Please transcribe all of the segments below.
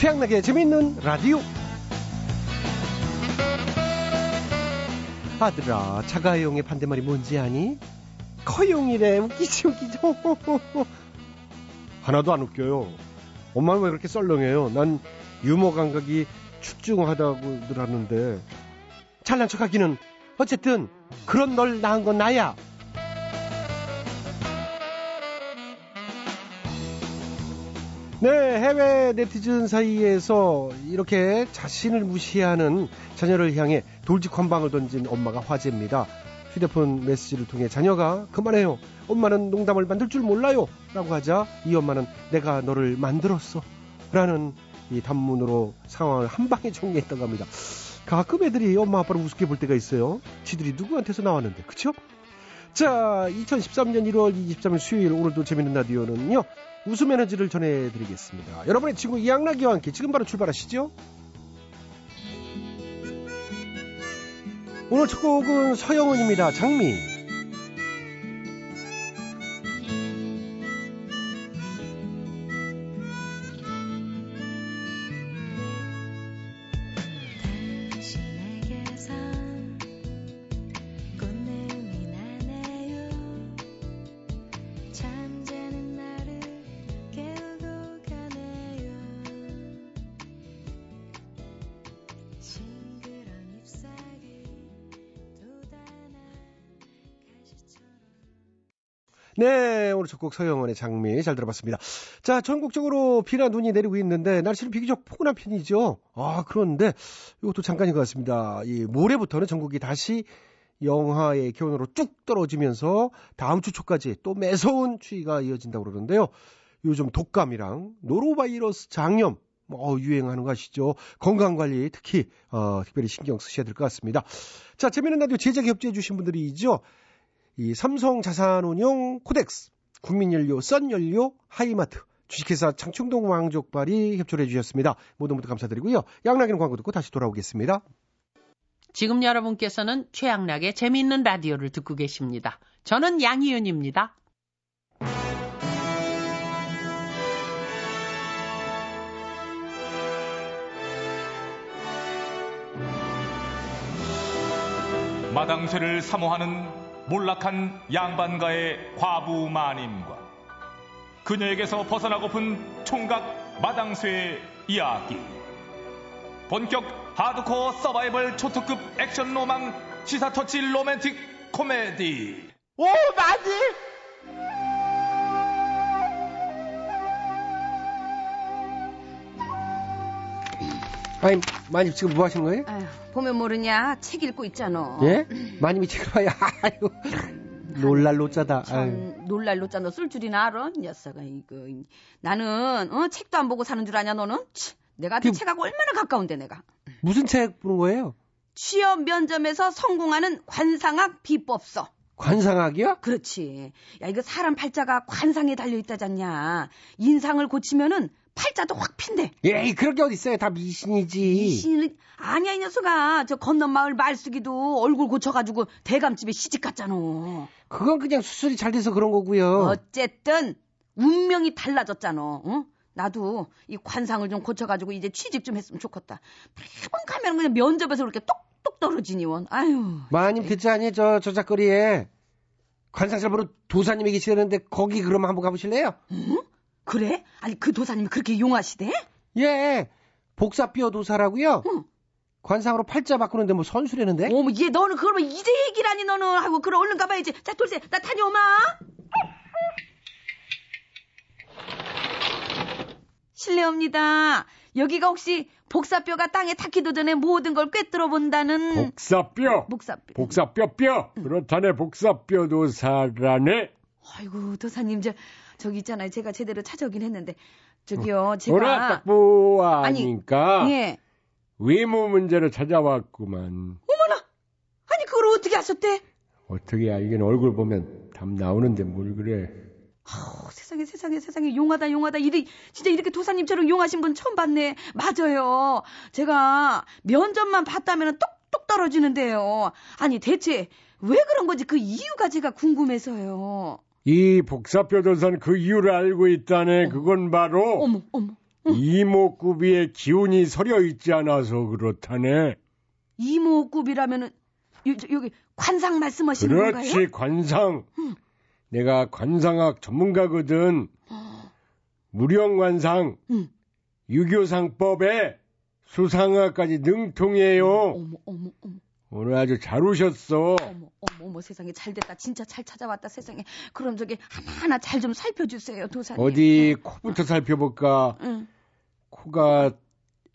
최양락의 재미있는 라디오. 아들아, 자가용의 반대말이 뭔지 아니? 커용이래. 웃기지 웃기죠. 하나도 안 웃겨요. 엄마는 왜 그렇게 썰렁해요? 난 유머 감각이 축중하다고들 하는데. 잘난 척하기는. 어쨌든 그런 널 낳은 건 나야. 네, 해외 네티즌 사이에서 이렇게 자신을 무시하는 자녀를 향해 돌직 한 방을 던진 엄마가 화제입니다. 휴대폰 메시지를 통해 자녀가 그만해요, 엄마는 농담을 만들 줄 몰라요 라고 하자, 이 엄마는 내가 너를 만들었어 라는 이 단문으로 상황을 한 방에 정리했다고 합니다. 가끔 애들이 엄마 아빠를 우습게 볼 때가 있어요. 지들이 누구한테서 나왔는데, 그쵸? 자, 2013년 1월 23일 수요일, 오늘도 재밌는 라디오는요, 웃음 에너지를 전해드리겠습니다. 여러분의 친구 양락이와 함께 지금 바로 출발하시죠. 오늘 첫 곡은 서영은입니다. 장미. 네, 오늘 첫 곡 서영원의 장미 잘 들어봤습니다. 자, 전국적으로 비나 눈이 내리고 있는데 날씨는 비교적 포근한 편이죠. 아, 그런데 이것도 잠깐인 것 같습니다. 이 모레부터는 전국이 다시 영하의 기온으로 쭉 떨어지면서 다음 주 초까지 또 매서운 추위가 이어진다고 그러는데요. 요즘 독감이랑 노로바이러스 장염 유행하는 거 아시죠? 건강관리 특히 특별히 신경 쓰셔야 될 것 같습니다. 자, 재미있는 라디오 제작에 협조해 주신 분들이죠. 이 삼성자산운용 코덱스, 국민연료, 썬연료, 하이마트, 주식회사 창충동 왕족발이 협조를 해주셨습니다. 모든 분들 감사드리고요. 양락이는 광고 듣고 다시 돌아오겠습니다. 지금 여러분께서는 최양락의 재미있는 라디오를 듣고 계십니다. 저는 양희윤입니다. 마당쇠를 사모하는 몰락한 양반가의 과부 마님과 그녀에게서 벗어나고픈 총각 마당쇠의 이야기. 본격 하드코어 서바이벌 초특급 액션 로망 시사터치 로맨틱 코미디. 오, 마님! 아니, 마님 지금 뭐 하시는 거예요? 아유, 보면 모르냐, 책 읽고 있잖아. 예? 마님이 책을 봐야. 아유, 놀랄로짜다. 놀랄로짜. 너 쓸 줄이나 알아? 녀석아, 이거. 나는 책도 안 보고 사는 줄 아냐 너는? 내가 그 책하고 얼마나 가까운데 내가. 무슨 책 보는 거예요? 취업 면접에서 성공하는 관상학 비법서. 관상학이야? 그렇지. 야, 이거 사람 팔자가 관상에 달려있다잖냐. 인상을 고치면은 팔자도 확 핀대. 에이, 그런 게 어딨어요. 다 미신이지. 미신은 아니야, 이 녀석아. 저 건너마을 말숙이도 얼굴 고쳐가지고 대감집에 시집갔잖아. 그건 그냥 수술이 잘 돼서 그런 거고요. 어쨌든 운명이 달라졌잖아. 어? 나도 이 관상을 좀 고쳐가지고 이제 취직 좀 했으면 좋겠다. 매번 가면 그냥 면접에서 그렇게 똑똑 떨어지니원. 아유. 마님 듣지 않니? 저 저작거리에 관상살 보러 도사님이 계시는데 거기 그럼 한번 가보실래요? 응? 그래? 아니, 그 도사님이 그렇게 용하시대? 예, 복사뼈 도사라고요. 응. 관상으로 팔자 바꾸는데 뭐 선수라는데. 어머, 얘 너는 그걸 뭐 이제 얘기라니 너는. 하고 그럼 얼른 가봐야지. 자, 돌쇠, 나 다녀오마. 실례합니다. 여기가 혹시 복사뼈가 땅에 닿기도 전에 모든 걸 꿰뚫어 본다는 복사뼈? 복사뼈. 응. 그렇다네, 복사뼈 도사라네. 아이고, 도사님, 저기 있잖아요. 제가 제대로 찾아오긴 했는데, 저기요, 제가. 오라, 딱 보아니까. 아니, 예. 외모 문제로 찾아왔구만. 어머나! 아니, 그걸 어떻게 아셨대? 어떻게 알긴, 얼굴 보면 답 나오는데 뭘 그래. 아우, 세상에. 용하다. 진짜 이렇게 도사님처럼 용하신 분 처음 봤네. 맞아요. 제가 면접만 봤다면 똑똑 떨어지는데요. 아니, 대체 왜 그런 건지 그 이유가 제가 궁금해서요. 이 복사표 도사는 그 이유를 알고 있다네. 그건 바로 어머. 이목구비에 기운이 서려 있지 않아서 그렇다네. 이목구비라면은 여기 관상 말씀하시는 그렇지, 건가요? 그렇지, 관상. 내가 관상학 전문가거든. 무령관상, 유교상법에 수상학까지 능통해요. 어머. 오늘 아주 잘 오셨어. 어머, 세상에 잘 됐다. 진짜 잘 찾아왔다, 세상에. 그럼 저기 하나하나 잘 좀 살펴주세요, 도사님. 어디 코부터 살펴볼까? 코가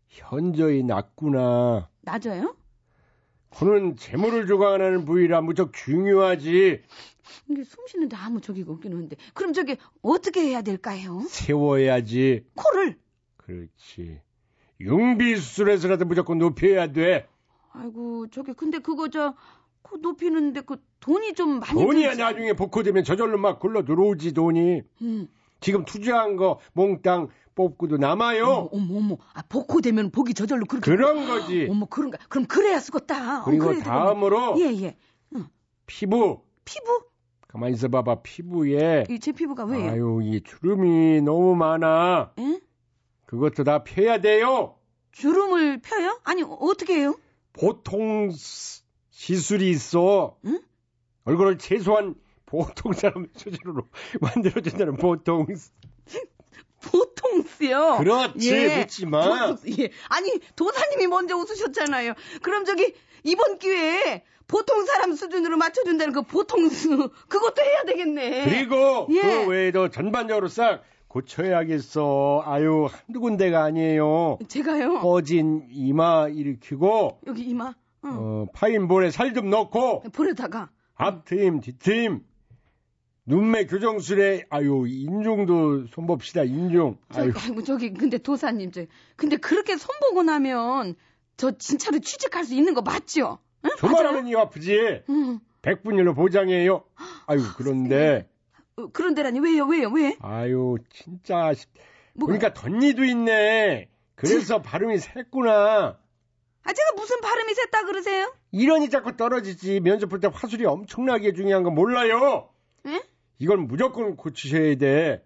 현저히 낮구나. 낮아요? 코는 재물을 조각하는 부위라 무척 중요하지. 이게 숨 쉬는데 아무 저기가 없긴 한데. 그럼 저게 어떻게 해야 될까요? 세워야지. 코를? 그렇지. 융비 수술에서라도 무조건 높여야 돼. 아이고, 저게 근데 그거 코 높이는데 그 돈이 좀 많이 돈이야 들지. 나중에 복구되면 저절로 막 굴러 들어오지, 돈이. 지금 투자한 거 몽땅 뽑고도 남아요. 어머. 아, 복구되면 복이 저절로 그렇게. 그런 거지. 어머, 그런가. 그럼 그래야 쓰겄다. 그리고 다음으로. 예. 피부. 피부? 가만히 있어봐봐, 피부에. 제 피부가 왜요? 아유, 이 주름이 너무 많아. 응? 그것도 다 펴야 돼요. 주름을 펴요? 아니, 어떻게 해요? 보통 시술이 있어. 응? 얼굴을 최소한 보통 사람 수준으로 만들어준다는 보통. 보통스요? 그렇지, 그렇지만. 예. 아니, 도사님이 먼저 웃으셨잖아요. 그럼 저기, 이번 기회에 보통 사람 수준으로 맞춰준다는 그 보통수, 그것도 해야 되겠네. 그리고, 그 외에도 전반적으로 싹 고쳐야겠어. 아유, 한두 군데가 아니에요. 제가요? 꺼진 이마 일으키고. 여기 이마? 파인 볼에 살 좀 넣고. 볼에다가. 앞트임, 뒤트임. 눈매 교정술에 아유 인중도 손봅시다 인중. 아이고 저기 근데 도사님 근데 그렇게 손보고 나면 저 진짜로 취직할 수 있는 거 맞죠? 응? 조만하면 이 아프지. 100분율로 보장해요. 아유 그런데. 그런데라니 왜요? 아유 진짜 그러니까 덧니도 있네. 그래서 발음이 샜구나. 아 제가 무슨 발음이 샜다 그러세요? 이러니 자꾸 떨어지지. 면접 볼 때 화술이 엄청나게 중요한 거 몰라요. 응? 이건 무조건 고치셔야 돼.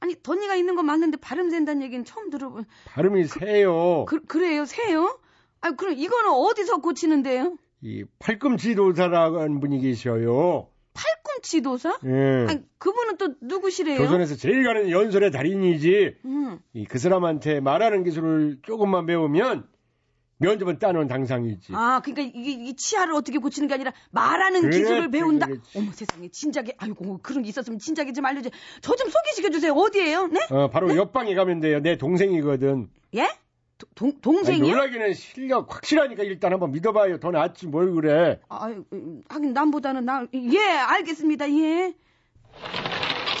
아니, 덧니가 있는 건 맞는데 발음 센다는 얘기는 처음 들어본. 발음이 세요. 그래요? 세요? 아, 그럼 이거는 어디서 고치는데요? 이 팔꿈치 도사라는 분이 계셔요. 팔꿈치 도사? 예. 아니, 그분은 또 누구시래요? 조선에서 제일 가는 연설의 달인이지. 이 그 사람한테 말하는 기술을 조금만 배우면 면접은 따놓은 당상이지. 아, 그러니까 이 치아를 어떻게 고치는 게 아니라 말하는 그래, 기술을 배운다. 그렇지. 어머 세상에 진작에 아이고 그런 게 있었으면 진작에 좀 알려줘. 저 좀 소개시켜 주세요. 어디예요? 네? 바로 네? 옆방에 가면 돼요. 내 동생이거든. 예? 동생이요? 놀라기는 실력 확실하니까 일단 한번 믿어봐요. 더 낫지 뭘 그래. 아, 하긴 남보다는 나. 예, 알겠습니다. 예.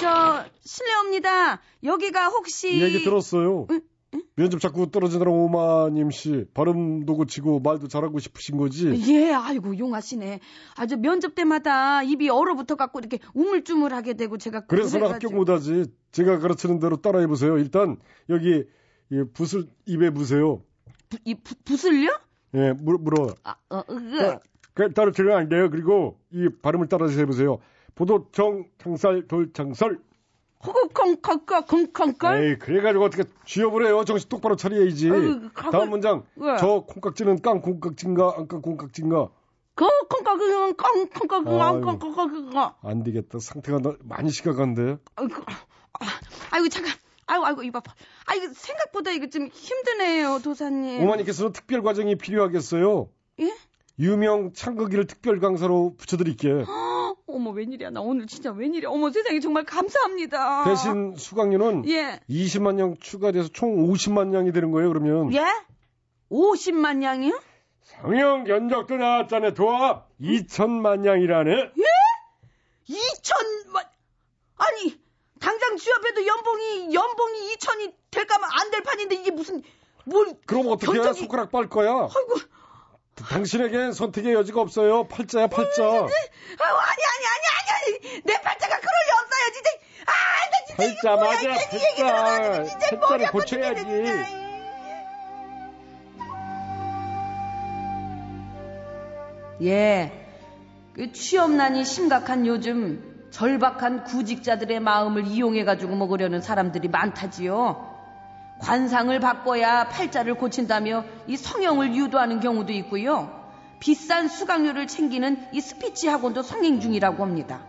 저 실례합니다. 여기가 혹시 얘기 들었어요. 응? 면접 자꾸 떨어지더라고 오마님 씨. 발음도 고치고 말도 잘하고 싶으신 거지? 예, 아이고 용하시네. 아주 면접 때마다 입이 얼어붙어 갖고 이렇게 우물쭈물하게 되고 제가 그래서나 합격 못하지. 제가 가르치는 대로 따라해보세요. 일단 여기 붓을 입에 무세요. 붓을요? 예, 물어. 따로 들으면 안 돼요. 그리고 이 발음을 따라서 해보세요. 보도청 창살 돌창설. 콩콩콩콩콩콩. 에이, 그래가지고 어떻게 쥐어보래 요 정신 똑바로 차려야지. 다음 문장. 왜? 저 콩깍지는 깡 콩깍지인가 안 깡 콩깍지인가. 그 콩깍지는 깡 콩깍지가 안 콩깍지가. 안 되겠다. 상태가 많이 심각한데. 아이고 잠깐. 아이고 입 아파. 아이고 생각보다 이거 좀 힘드네요 도사님. 오마님께서는 특별 과정이 필요하겠어요. 예? 유명 창극기를 특별 강사로 붙여드릴게. 어머 웬일이야 나 오늘 진짜 웬일이야. 어머 세상에 정말 감사합니다. 대신 수강료는 20만 냥 추가돼서 총 50만 냥이 되는 거예요. 그러면 50만 냥이요? 성형 견적도 나왔잖아요. 도합 2천만 냥이라네. 예? 2천만 아니 당장 취업해도 연봉이 2천이 될까 안될 판인데 이게 무슨 뭘 그럼 어떻게 견적이... 손가락 빨 거야. 아이고 당신에겐 선택의 여지가 없어요. 팔자야 팔자. 아니 내 팔자가 그럴 리 없어요 진짜. 나 진짜 팔자 맞아. 팔자. 팔자를 고쳐야지. 그 취업난이 심각한 요즘 절박한 구직자들의 마음을 이용해가지고 먹으려는 사람들이 많다지요. 관상을 바꿔야 팔자를 고친다며 이 성형을 유도하는 경우도 있고요. 비싼 수강료를 챙기는 이 스피치 학원도 성행 중이라고 합니다.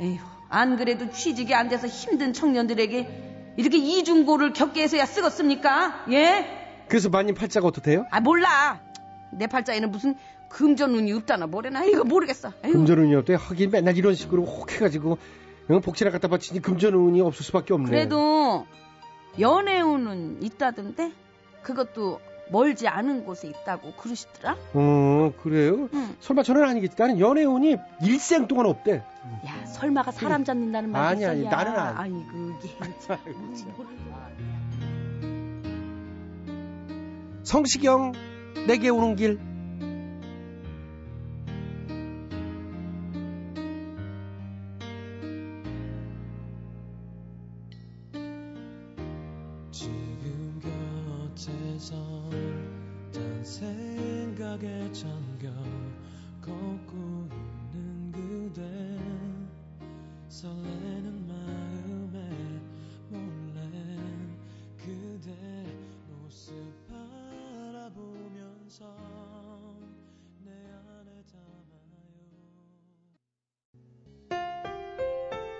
에휴, 안 그래도 취직이 안 돼서 힘든 청년들에게 이렇게 이중고를 겪게 해서야 쓰겠습니까? 예? 그래서 마님 팔자가 어떻대요? 아, 몰라. 내 팔자에는 무슨 금전운이 없다나 뭐래나. 이거 모르겠어. 에휴. 금전운이 없대? 하긴 맨날 이런 식으로 혹해가지고 복지나 갖다 바치니 금전운이 없을 수밖에 없네. 그래도 연애운은 있다던데 그것도 멀지 않은 곳에 있다고 그러시더라. 그래요? 설마 저는 아니겠지. 나는 연애운이 일생 동안 없대. 야, 설마가 사람 잡는다는 말이 있었냐. 아니, 나는 아니. 성시경 내게 오는 길.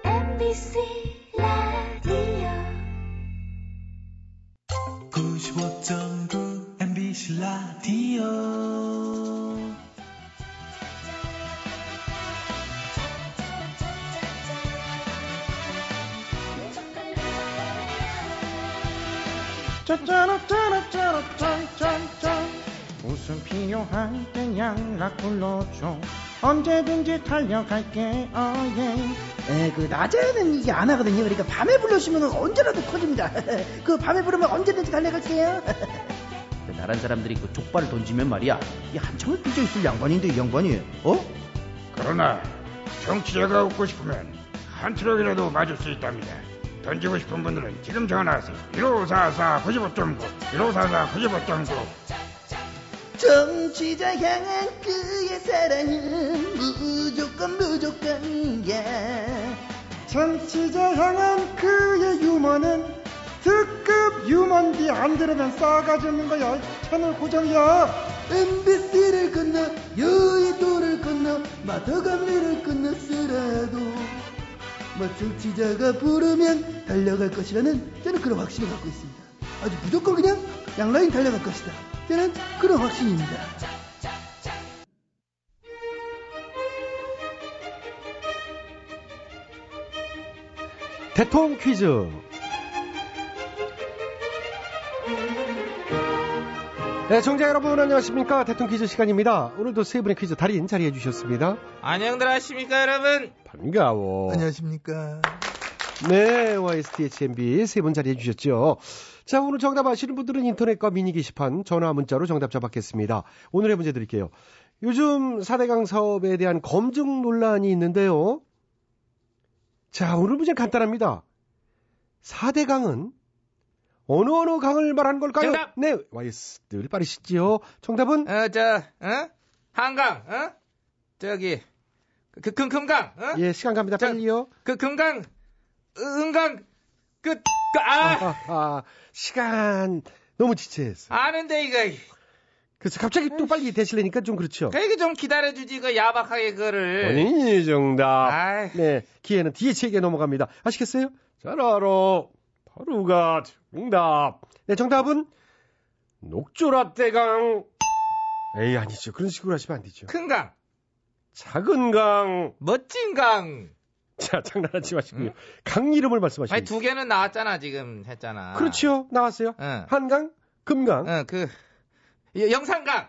MBC 라디오 95.9 MBC 라디오 짜짜라짜라짜라짜라짜라 웃음 필요할 땐 양락 불러줘 언제든지 달려갈게. 그 낮에는 이게 안 하거든요. 그러니까 밤에 부르시면 언제라도 커집니다. 그 밤에 부르면 언제든지 달려갈게요. 그 나란 사람들이 그 족발을 던지면 말이야, 이 한참을 삐져있을 양반인데 이 양반이 그러나 정치자가 웃고 싶으면 한 트럭이라도 맞을 수 있답니다. 던지고 싶은 분들은 지금 전화하세요. 1544-95.9 1544-95.9. 정치자 향한 그의 사랑은 무조건이야. 정치자 향한 그의 유머는 특급 유머인데 안 들으면 싸가지 없는 거야. 채널 고정이야. MBC를 건너 여의도를 건너 마더감리를 건넜으라도 정치자가 부르면 달려갈 것이라는 저는 그런 확신을 갖고 있습니다. 아주 무조건 그냥 양라인 달려갈 것이다. 저는 그런 확신입니다. 대통 퀴즈. 네, 청자 여러분 안녕하십니까. 대통 퀴즈 시간입니다. 오늘도 세 분의 퀴즈 달인 자리해 주셨습니다. 안녕들 하십니까 여러분. 반가워. 안녕하십니까. 네, YSTHMB 세 분 자리해 주셨죠. 자, 오늘 정답 아시는 분들은 인터넷과 미니 게시판, 전화 문자로 정답자 받겠습니다. 오늘의 문제 드릴게요. 요즘 4대강 사업에 대한 검증 논란이 있는데요. 자, 오늘 문제는 간단합니다. 4대강은 어느 강을 말하는 걸까요? 정답! 네, YS들 빠르시지요. 정답은? 한강, 저기, 금강, 예, 시간 갑니다. 빨리요. 금강. 은강 시간 너무 지체했어. 아는데 이거. 그래서 갑자기 또 빨리 대실래니까 좀 그렇죠. 이거 좀 기다려주지. 그 야박하게 그거를. 본인이 정답. 네, 기회는 뒤에 제게 넘어갑니다. 아시겠어요? 잘 알아. 바로가 정답. 네, 정답은 녹조라떼강. 에이, 아니죠. 그런 식으로 하시면 안 되죠. 큰 강, 작은 강, 멋진 강. 자, 장난하지 마시고요. 강 이름을 말씀하시고요. 아니, 두 개는 나왔잖아, 지금 했잖아. 그렇죠, 나왔어요. 한강, 금강. 영산강.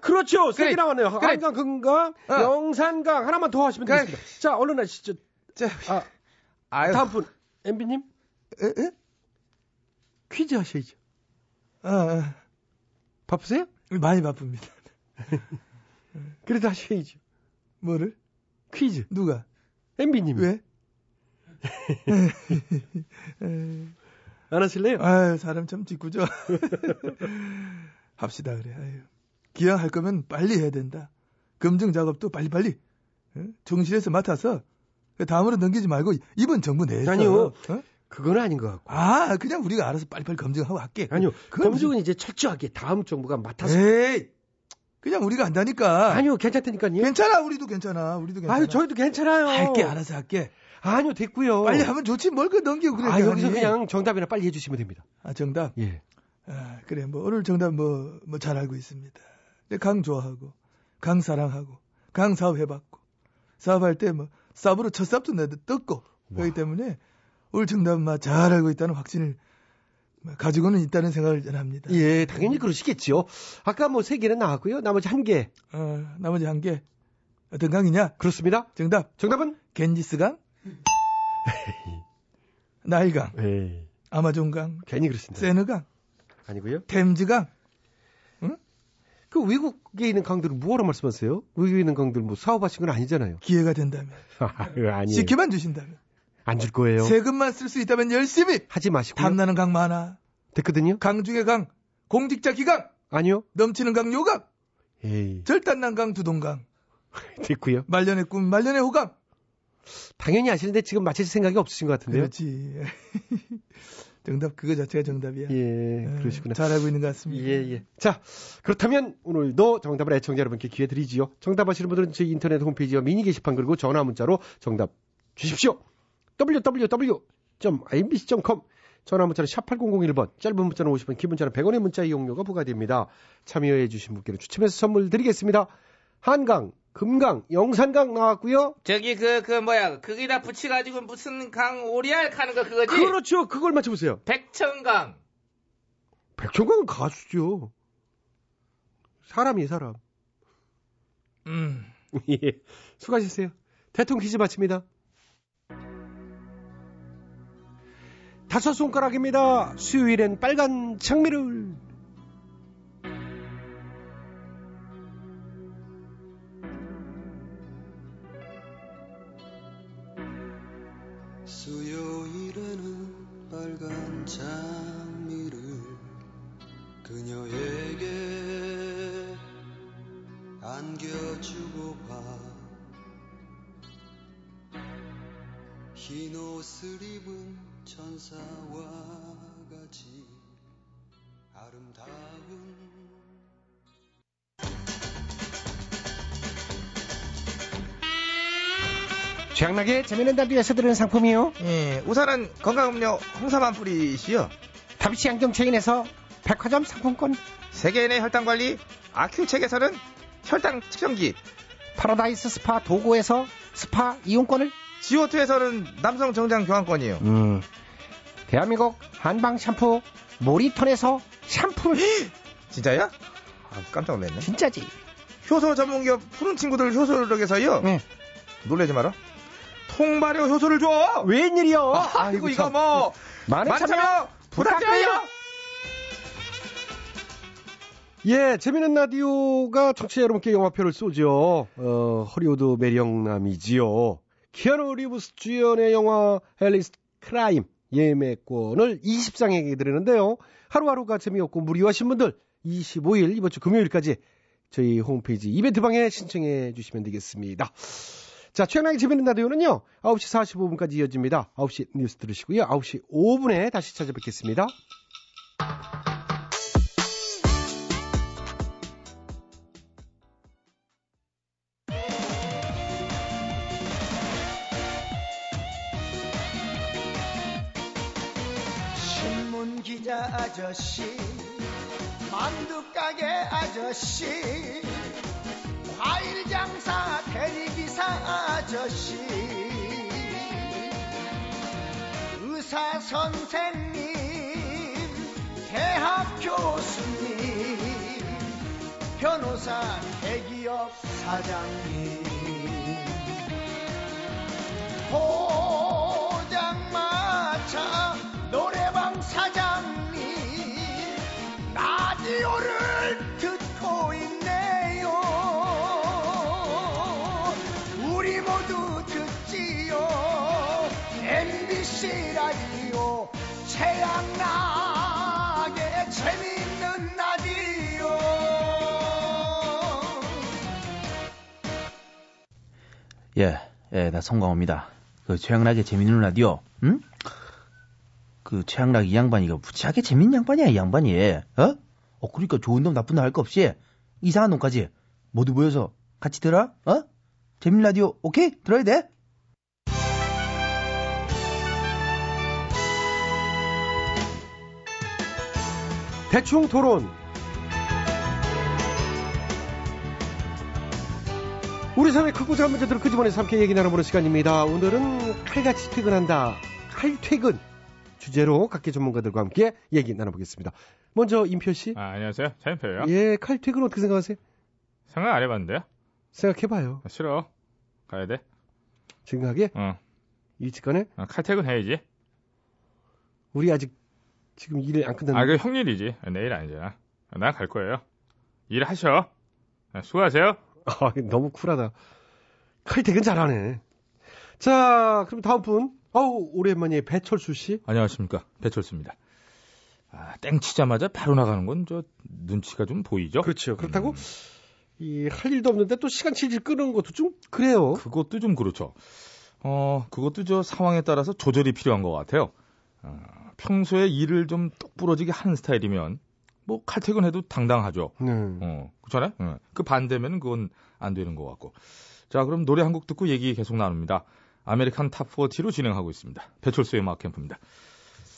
그렇죠, 세 개 나왔네요. 그래. 한강, 금강, 영산강. 하나만 더 하시면 되겠습니다. 자, 얼른 하시죠. 자, 다음 분, MB님. 퀴즈 하셔야죠. 바쁘세요? 많이 바쁩니다. 그래도 하셔야죠. 뭐를? 퀴즈. 누가? MB님. 왜? 안 하실래요? 아유, 사람 참 짓궂어. 합시다, 그래. 아유. 기왕 할 거면 빨리 해야 된다. 검증 작업도 빨리빨리. 정실에서 맡아서 다음으로 넘기지 말고 이번 정부 내에서. 아니요. 그건 아닌 것 같고. 아, 그냥 우리가 알아서 빨리빨리 검증하고 할게. 아니요. 검증은 이제 철저하게 다음 정부가 맡아서. 에이. 그냥 우리가 한다니까. 아니요, 괜찮다니까요. 괜찮아, 우리도 괜찮아. 아니, 저희도 괜찮아요. 할게, 알아서 할게. 아니요, 됐고요. 빨리 하면 좋지, 뭘 그 넘기고 그래. 아, 여기서 그냥 정답이나 빨리 해주시면 됩니다. 아, 정답? 예. 아, 그래, 뭐, 오늘 정답 뭐 잘 알고 있습니다. 강 좋아하고, 강 사랑하고, 강 사업 해봤고, 사업할 때 뭐, 쌉으로 첫 쌉도 내도 떴고, 그렇기 때문에 오늘 정답 잘 알고 있다는 확신을 가지고는 있다는 생각을 전합니다. 예, 당연히 그러시겠죠. 아까 뭐 3개는 나왔고요. 나머지 한 개. 어떤 강이냐? 그렇습니다. 정답은? 겐지스강, 나일강, 에이. 아마존강, 괜히 그렇습니다. 세느강, 아니고요. 템즈강. 응? 그 외국에 있는 강들은 뭐라고 말씀하세요? 외국에 있는 강들 뭐 사업하신 건 아니잖아요. 기회가 된다면. 아니에요. 시켜만 주신다면. 안 줄 거예요. 세금만 쓸 수 있다면 열심히 하지 마시고요. 탐나는 강 많아. 됐거든요. 강 중에 강, 공직자 기강. 아니요. 넘치는 강 요강. 에이. 절단난 강 두동강. 됐고요. 말년의 꿈, 말년의 호강. 당연히 아시는데 지금 맞힐 생각이 없으신 것 같은데요. 그렇지. 정답 그거 자체가 정답이야. 예, 그러시구나. 잘 알고 있는 것 같습니다. 예. 자, 그렇다면 오늘도 정답을 애청자 여러분께 기회 드리지요. 정답하시는 분들은 저희 인터넷 홈페이지와 미니 게시판 그리고 전화 문자로 정답 주십시오. www.imbc.com 전화 문자는 샵 8001번, 짧은 문자는 50원, 긴 문자는 100원의 문자 이용료가 부과됩니다. 참여해 주신 분께는 추첨해서 선물 드리겠습니다. 한강, 금강, 영산강 나왔고요. 저기 거기다 붙여가지고 무슨 강 오리알 가는 거 그거지? 그렇죠. 그걸 맞춰보세요. 백천강. 백천강은 가수죠. 사람이에요, 사람. 예, 수고하셨어요. 대통령 퀴즈 마칩니다. 5손가락입니다. 수요일엔 빨간 장미를. 수요일에는 빨간 장미를 그녀에게 안겨주고 봐. 흰 옷을 입은 천사와 같이 아름다운 최양락의 재미있는 단비에서 드리는 상품이요. 예, 우선은 건강음료 홍삼 한 뿌리시요. 다비치 안경체인에서 백화점 상품권. 세계인의 혈당관리 아큐책에서는 혈당 측정기. 파라다이스 스파 도고에서 스파 이용권을. 지오투에서는 남성 정장 교환권이요. 대한민국 한방 샴푸 모리턴에서 샴푸를. 진짜야? 아, 깜짝 놀랐네. 진짜지. 효소 전문기업 푸른 친구들 효소력에서요. 네. 놀라지 마라. 통발효 효소를 줘. 웬일이야. 아이고 이거 뭐 많은 참여 부탁드려요. 예, 재미있는 라디오가 청취자 여러분께 영화표를 쏘죠. 허리우드 매력남이지요. 키아누 리브스 주연의 영화 헬리스 크라임 예매권을 20장에게 드리는데요. 하루하루가 재미없고 무료하신 분들 25일 이번 주 금요일까지 저희 홈페이지 이벤트방에 신청해 주시면 되겠습니다. 자, 최양락의 재미있는 라디오는요 9시 45분까지 이어집니다. 9시 뉴스 들으시고요. 9시 5분에 다시 찾아뵙겠습니다. 아저씨, 만두가게 아저씨, 과일장사 대리기사 아저씨, 의사선생님, 대학교수님, 변호사 대기업 사장님, 포장마차 노래방 사장 라디오를 듣고 있네요. 우리 모두 듣지요. MBC 라디오 최양락의 재미있는 라디오. 예, 나 송강호입니다. 그 최양락의 재미있는 라디오. 응? 그 최양락 이 양반이가 무지하게 재밌는 양반이야, 이 양반이. 어? 그러니까 좋은 놈 나쁜 놈 할 거 없이 이상한 놈까지 모두 모여서 같이 들어. 어? 재밌는 라디오 오케이? 들어야 돼? 대충 토론. 우리 사회 크고 작은 문제들을 끄집어내서 함께 얘기 나눠보는 시간입니다. 오늘은 칼같이 퇴근한다, 칼퇴근 주제로 각계 전문가들과 함께 얘기 나눠보겠습니다. 먼저 임표 씨. 안녕하세요, 차임표예요. 예, 칼퇴근 어떻게 생각하세요? 생각 안 해봤는데요. 생각해봐요. 싫어. 가야 돼. 지금 가게? 응. 일찍간에? 칼퇴근 해야지. 우리 아직 지금 일이 안 끝났는데. 그 형일이지. 내일 아니잖아. 나 갈 거예요. 일하셔. 수고하세요. 너무 쿨하다. 칼퇴근 잘하네. 자, 그럼 다음 분. 오랜만에 배철수 씨. 안녕하십니까, 배철수입니다. 땡 치자마자 바로 나가는 건 저 눈치가 좀 보이죠? 그렇죠. 그렇다고 이 할 일도 없는데 또 시간 질질 끄는 것도 좀 그래요. 그것도 좀 그렇죠. 그것도 저 상황에 따라서 조절이 필요한 것 같아요. 평소에 일을 좀 똑부러지게 하는 스타일이면 뭐 칼퇴근해도 당당하죠. 그렇잖아요. 그 반대면 그건 안 되는 것 같고. 자, 그럼 노래 한 곡 듣고 얘기 계속 나눕니다. 아메리칸 탑40로 진행하고 있습니다. 배철수의 음악캠프입니다.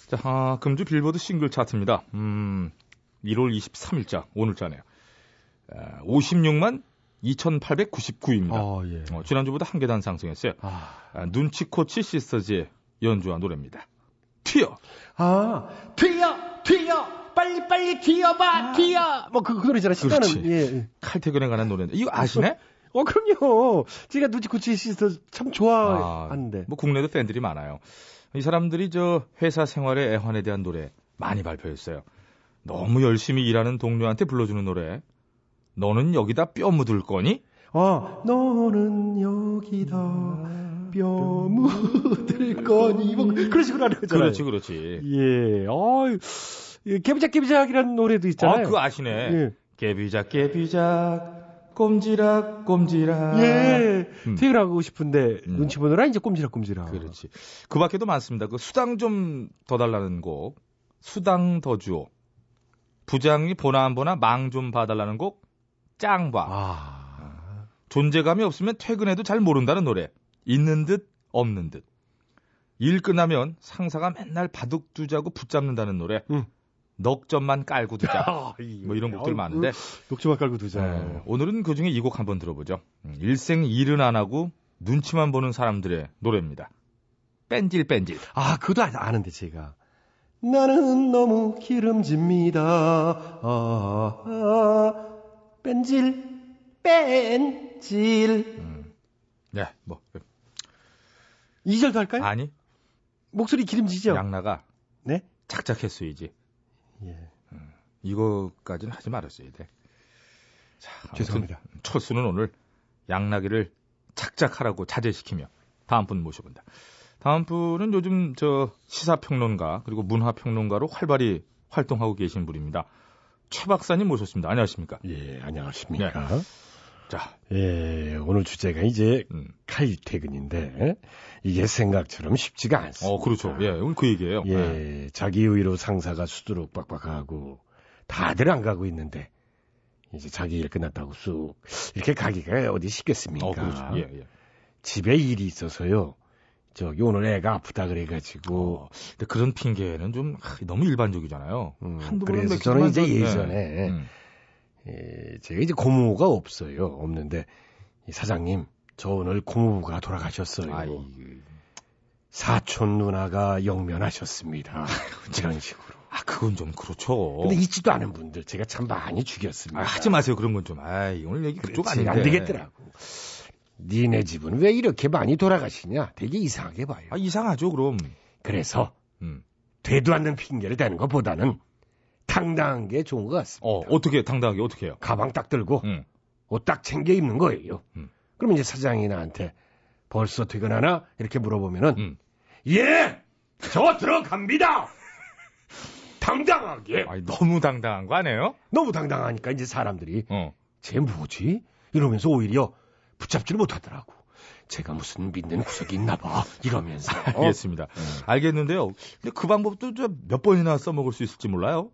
자, 금주 빌보드 싱글 차트입니다. 1월 23일자, 오늘자네요. 56만 2,899입니다. 예. 지난주보다 한 계단 상승했어요. 눈치코치 시스터즈의 연주한 노래입니다. 튀어! 튀어! 튀어! 빨리빨리 튀어봐! 튀어! 그 노래잖아, 신나는. 예. 칼퇴근에 관한 노래인데. 이거 아시네? 그럼요. 제가 눈치코치 시스터즈 참 좋아하는데. 국내도 팬들이 많아요. 이 사람들이 저 회사 생활의 애환에 대한 노래 많이 발표했어요. 너무 열심히 일하는 동료한테 불러주는 노래. 너는 여기다 뼈 묻을 거니? 너는 여기다 뼈 묻을 거니? 그런 식으로 하는 거잖아요. 그렇지. 예. 개비작개비작이라는 노래도 있잖아요. 그거 아시네. 예. 개비작개비작 꼼지락꼼지락. 예. 퇴근하고 싶은데 눈치 보느라 이제 꼼지락꼼지락. 그렇지. 그 밖에도 많습니다. 그 수당 좀 더 달라는 곡. 수당 더 주오. 부장이 보나 안 보나 망 좀 봐달라는 곡, 짱봐. 존재감이 없으면 퇴근해도 잘 모른다는 노래, 있는 듯 없는 듯. 일 끝나면 상사가 맨날 바둑 두자고 붙잡는다는 노래, 넉 점만 깔고 두자. 이런 곡들 많은데. 넉 점만 깔고 두자. 오늘은 그중에 이 곡 한번 들어보죠. 일생 일은 안 하고 눈치만 보는 사람들의 노래입니다. 뺀질뺀질. 그것도 아는데 제가. 나는 너무 기름집니다. 뺀질. 네, 2절도 할까요? 아니. 목소리 기름지죠? 양나가. 네? 착착했어야지. 예. 이거까지는 하지 말았어야 돼. 자, 죄송합니다. 초수는 오늘 양나기를 착착하라고 자제시키며 다음 분 모셔본다. 다음 분은 요즘 저 시사평론가 그리고 문화평론가로 활발히 활동하고 계신 분입니다. 최 박사님 모셨습니다. 안녕하십니까? 예, 안녕하십니까? 네. 자, 예, 오늘 주제가 이제 칼퇴근인데 이게 생각처럼 쉽지가 않습니다. 그렇죠. 예, 오늘 그 얘기예요. 예, 네. 자기 의로 상사가 수두룩 빡빡하고 다들 안 가고 있는데 이제 자기 일 끝났다고 쑥 이렇게 가기가 어디 쉽겠습니까? 그렇죠. 예. 집에 일이 있어서요. 저기 오늘 애가 아프다 그래가지고. 근데 그런 핑계는 좀 너무 일반적이잖아요. 한두 번은 그래서 저는 이제 예전에 제가 이제 고모가 없는데 사장님 저 오늘 고모가 돌아가셨어요. 사촌 누나가 영면하셨습니다. 이런 식으로. 그건 좀 그렇죠. 근데 잊지도 않은 분들 제가 참 많이 죽였습니다. 하지 마세요 그런 건 좀. 오늘 얘기 그쪽 아닌데. 안 되겠더라고. 니네 집은 왜 이렇게 많이 돌아가시냐? 되게 이상하게 봐요. 이상하죠, 그럼. 그래서 되도 않는 핑계를 대는 것보다는 당당한 게 좋은 것 같습니다. 어떻게 당당하게 어떻게 해요? 가방 딱 들고 옷 딱 챙겨 입는 거예요. 그럼 이제 사장이 나한테 벌써 퇴근하나? 이렇게 물어보면은 예! 저 들어갑니다! 당당하게. 너무 당당한 거 아니에요? 너무 당당하니까 이제 사람들이 쟤 뭐지? 이러면서 오히려 붙잡지를 못하더라고. 제가 무슨 믿는 구석이 있나 봐 이러면서. 알겠습니다. 알겠는데요. 근데 그 방법도 몇 번이나 써먹을 수 있을지 몰라요.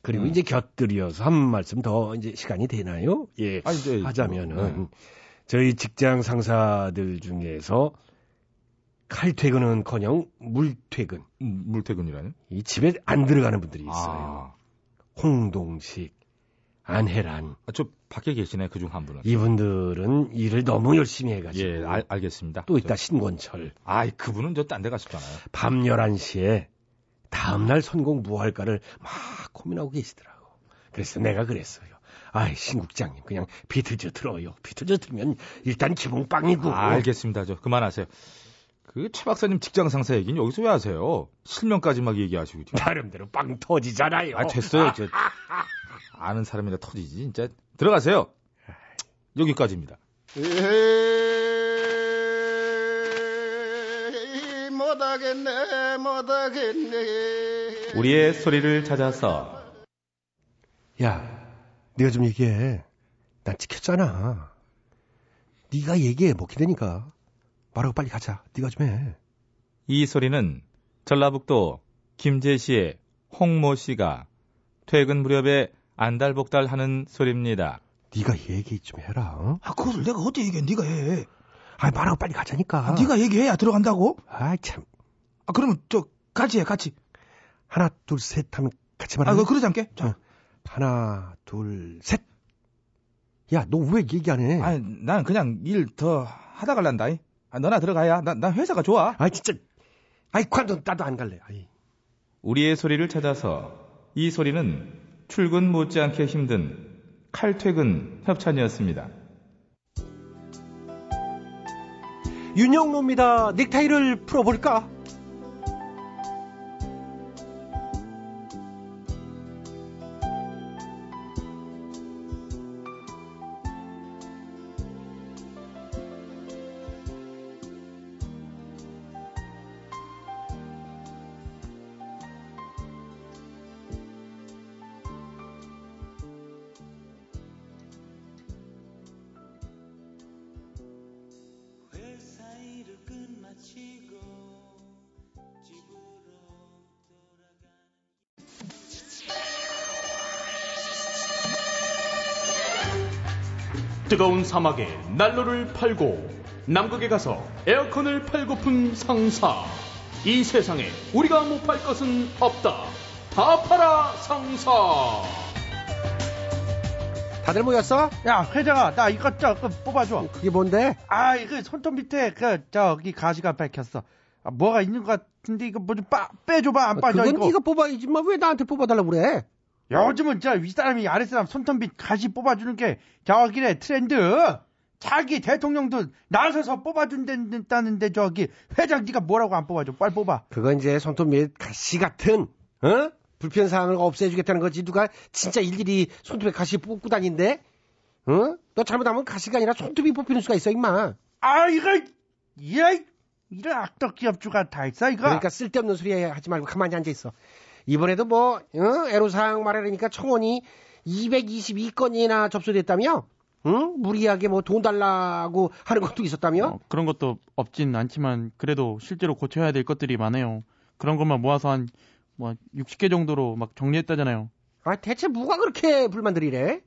그리고 이제 곁들여서 한 말씀 더 이제 시간이 되나요? 예. 아, 이제 하자면은 저희 직장 상사들 중에서 칼퇴근은커녕 물퇴근. 물퇴근이라뇨? 이 집에 안 들어가는 분들이 있어요. 아. 홍동식, 안혜란. 아, 저 밖에 계시네, 그중 한 분은. 이분들은 일을 너무 열심히 해가지고. 예, 알겠습니다. 또 있다, 신권철. 아, 그분은 저 딴 데 가셨잖아요. 밤 11시에 다음날 선공 뭐 할까를 막 고민하고 계시더라고. 그래서 내가 그랬어요. 아이, 신국장님, 그냥 비틀즈 들어요. 비틀즈 들면 일단 기본 빵이고. 아, 알겠습니다. 저 그만하세요. 그 최 박사님 직장 상사 얘기는 여기서 왜 하세요? 실명까지 막 얘기하시고. 나름대로 빵 터지잖아요. 아, 됐어요. 저 아는 사람이라 터지지. 진짜 들어가세요. 여기까지입니다. 에이, 못하겠네. 우리의 소리를 찾아서. 야, 네가 좀 얘기해. 난 찍혔잖아. 네가 얘기해. 먹히다니까. 말하고 빨리 가자. 네가 좀 해. 이 소리는 전라북도 김제시의 홍모 씨가 퇴근 무렵에 안달복달하는 소리입니다. 네가 얘기 좀 해라. 어? 아, 그걸 내가 어떻게 얘기해? 네가 해. 아, 말하고 빨리 가자니까. 아, 네가 얘기해야 들어간다고? 아, 참. 아, 그러면 저 같이 해, 같이. 하나, 둘, 셋 하면 같이 말하자. 아, 그러지 않게? 자. 하나, 둘, 셋. 야, 너 왜 얘기 안 해? 아니, 난 그냥 일 더 하다 갈란다잉. 아, 너나 들어가야. 난 회사가 좋아. 아, 진짜. 아이, 관전 나도 안 갈래. 아이. 우리의 소리를 찾아서. 이 소리는 출근 못지않게 힘든 칼퇴근 협찬이었습니다. 윤영로입니다. 넥타이를 풀어볼까? 뜨거운 사막에 난로를 팔고 남극에 가서 에어컨을 팔고픈 상사. 이 세상에 우리가 못 팔 것은 없다. 다 팔아 상사. 다들 모였어? 야, 회장아, 나 이것 저것 뽑아줘. 그게 뭔데? 아, 이거 손톱 밑에 그 저기 가시가 밝혔어. 아, 뭐가 있는 것 같은데 이거 뭐 좀 빼줘봐. 안 빠져. 그건 네가 뽑아야지. 막 왜 나한테 뽑아달라고 그래? 요즘은 저 윗사람이 아랫사람 손톱빛 가시 뽑아주는 게 저기래 트렌드. 자기 대통령도 나서서 뽑아준다는데 저기 회장 네가 뭐라고 안 뽑아줘. 빨리 뽑아. 그건 이제 손톱빛 가시 같은 불편사항을 없애주겠다는 거지. 누가 진짜 일일이 손톱에 가시 뽑고 다닌데? 너 잘못하면 가시가 아니라 손톱이 뽑히는 수가 있어 임마. 아, 이거 이런 악덕 기업주가 다 있어 이거. 그러니까 쓸데없는 소리 하지 말고 가만히 앉아있어. 이번에도 뭐 애로사항 말하려니까 청원이 222건이나 접수됐다며? 응? 무리하게 뭐 돈 달라고 하는 것도 있었다며? 그런 것도 없진 않지만 그래도 실제로 고쳐야 될 것들이 많아요. 그런 것만 모아서 한 뭐 60개 정도로 막 정리했다잖아요. 아, 대체 뭐가 그렇게 불만들이래?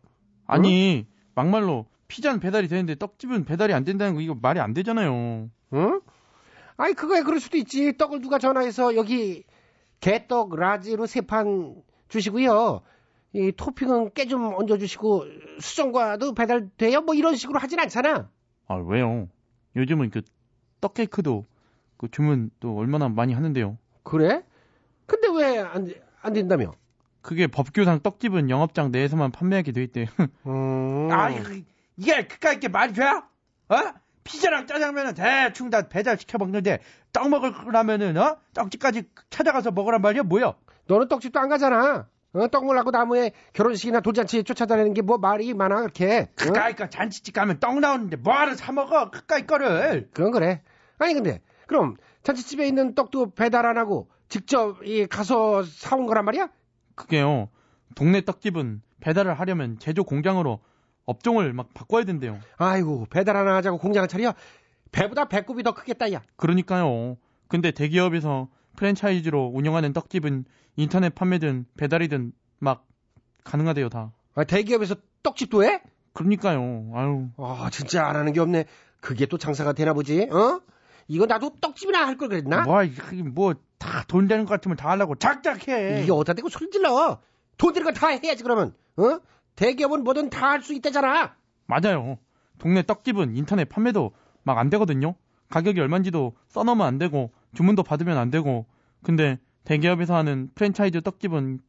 아니, 막말로 피자는 배달이 되는데 떡집은 배달이 안 된다는 거 이거 말이 안 되잖아요. 응? 아니, 그거야 그럴 수도 있지. 떡을 누가 전화해서 여기 개떡 라지로 3판 주시고요. 이 토핑은 깨 좀 얹어주시고 수정과도 배달돼요? 뭐 이런 식으로 하진 않잖아. 아, 왜요? 요즘은 그 떡케이크도 그 주문 또 얼마나 많이 하는데요. 그래? 근데 왜 안 된다며? 그게 법규상 떡집은 영업장 내에서만 판매하게 돼 있대요. 아, 이게 그깟 이게 말이 돼? 어? 피자랑 짜장면은 대충 다 배달시켜 먹는데 떡 먹으려면은 떡집까지 찾아가서 먹으란 말이야? 뭐야? 너는 떡집도 안 가잖아. 떡 먹으려고 나무에 결혼식이나 돌잔치 쫓아다니는 게 뭐 말이 많아 그렇게. 그까이 거 잔치집 가면 떡 나오는데 뭐하러 사 먹어 그까이 거를. 그건 그래. 아니 근데 그럼 잔치집에 있는 떡도 배달 안 하고 직접 가서 사온 거란 말이야? 그게요. 동네 떡집은 배달을 하려면 제조 공장으로 업종을 막 바꿔야 된대요. 아이고, 배달 하나 하자고 공장을 차려? 배보다 배꼽이 더 크겠다 야. 그러니까요. 근데 대기업에서 프랜차이즈로 운영하는 떡집은 인터넷 판매든 배달이든 막 가능하대요 다. 아, 대기업에서 떡집도 해? 그러니까요. 아유. 아, 진짜 안 하는 게 없네. 그게 또 장사가 되나 보지. 어? 이거 나도 떡집이나 할 걸 그랬나? 뭐 다 돈 되는 것 같으면 다 하려고 작작해. 이게 어디다 대고 소리 질러. 돈 되는 거 다 해야지 그러면. 어? 대기업은 뭐든 다 할 수 있다잖아. 맞아요. 동네 떡집은 인터넷 판매도 막 안 되거든요. 가격이 얼마인지도 써놓으면 안 되고 주문도 받으면 안 되고. 근데 대기업에서 하는 프랜차이즈 떡집은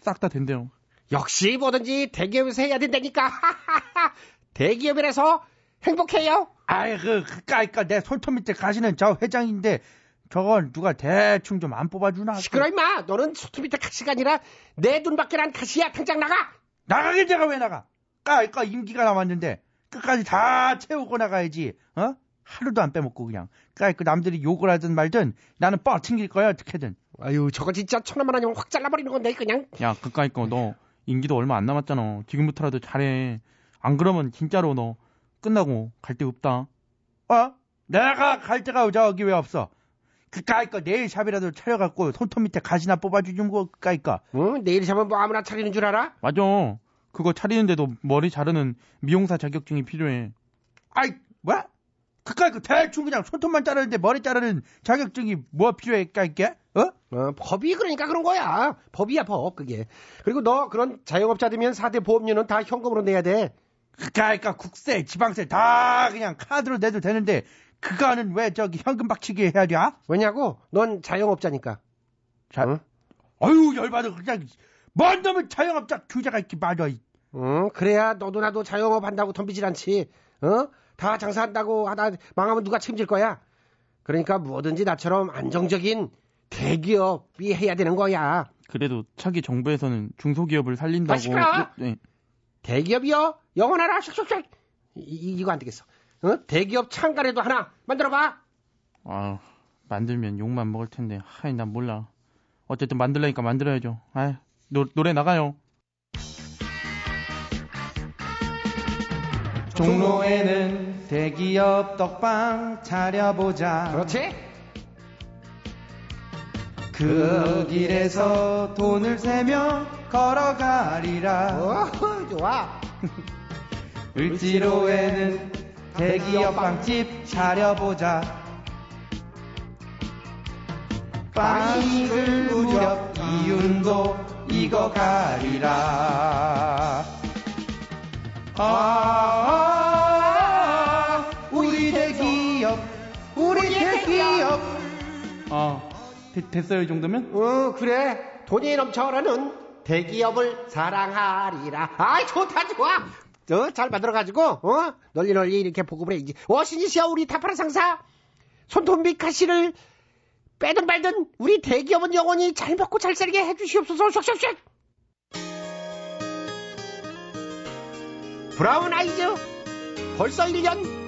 싹 다 된대요. 역시 뭐든지 대기업에서 해야 된다니까. 대기업이라서 행복해요. 아이고 그까이까 내 손톱 밑에 가시는 저 회장인데 저걸 누가 대충 좀 안 뽑아주나. 시끄러 임마. 너는 손톱 밑에 가시가 아니라 내 눈 밖에 난 가시야. 당장 나가. 나가긴 제가 왜 나가. 까이까 임기가 남았는데 끝까지 다 채우고 나가야지. 어? 하루도 안 빼먹고 그냥. 까이까 남들이 욕을 하든 말든 나는 뻗 튕길 거야 어떻게든. 아유 저거 진짜 천원만 아니면 확 잘라버리는 건데 그냥. 야 그까이까 너 임기도 얼마 안 남았잖아. 지금부터라도 잘해. 안 그러면 진짜로 너 끝나고 갈 데 없다. 어? 내가 갈 데가 저기 왜 없어? 그까이까 내일 샵이라도 차려갖고 손톱 밑에 가시나 뽑아주지 뭐 그까이까. 응? 내일 샵은 뭐 아무나 차리는 줄 알아? 맞아. 그거 차리는데도 머리 자르는 미용사 자격증이 필요해. 아이 뭐야? 그까이까 대충 그냥 손톱만 자르는데 머리 자르는 자격증이 뭐 필요해 그까이까? 어? 어, 법이 그러니까 그런 거야. 법이야 법 그게. 그리고 너 그런 자영업자 되면 4대 보험료는 다 현금으로 내야 돼. 그러니까 국세 지방세 다 그냥 카드로 내도 되는데 그거는 왜 저기 현금 박치기 해야 돼? 왜냐고? 넌 자영업자니까. 자, 응? 아유 열받아 그냥 뭔 놈의 자영업자 규제가 있기 맞아. 응 그래야 너도 나도 자영업 한다고 덤비질 않지. 어? 다 장사한다고 하다 망하면 누가 책임질 거야. 그러니까 뭐든지 나처럼 안정적인 대기업이 해야 되는 거야. 그래도 차기 정부에서는 중소기업을 살린다고. 아, 시끄러워. 네. 대기업이요? 영원하라 슉슉슉. 이거 안 되겠어. 어? 대기업 창가래도 하나 만들어봐. 아 만들면 욕만 먹을 텐데. 하이 난 몰라. 어쨌든 만들라니까 만들어야죠. 아 노래 나가요. 종로에는 대기업 떡방 차려보자. 그렇지? 그 길에서 돈을 세며 걸어가리라. 오, 좋아. 을지로에는 대기업 빵집 차려보자. 빵이 익을 무렵 이윤도 익어가리라. 아, 우리 대기업. 됐어요 이 정도면? 어 그래 돈이 넘쳐라는 대기업을 사랑하리라. 아이 좋다 좋아. 잘 만들어가지고 널리 이렇게 보급을 해야지. 신이시여 우리 타파라 상사 손톱 밑 가시를 빼든 말든 우리 대기업은 영원히 잘 먹고 잘 살게 해주시옵소서. 슉슉슉. 브라운 아이즈 벌써 1년.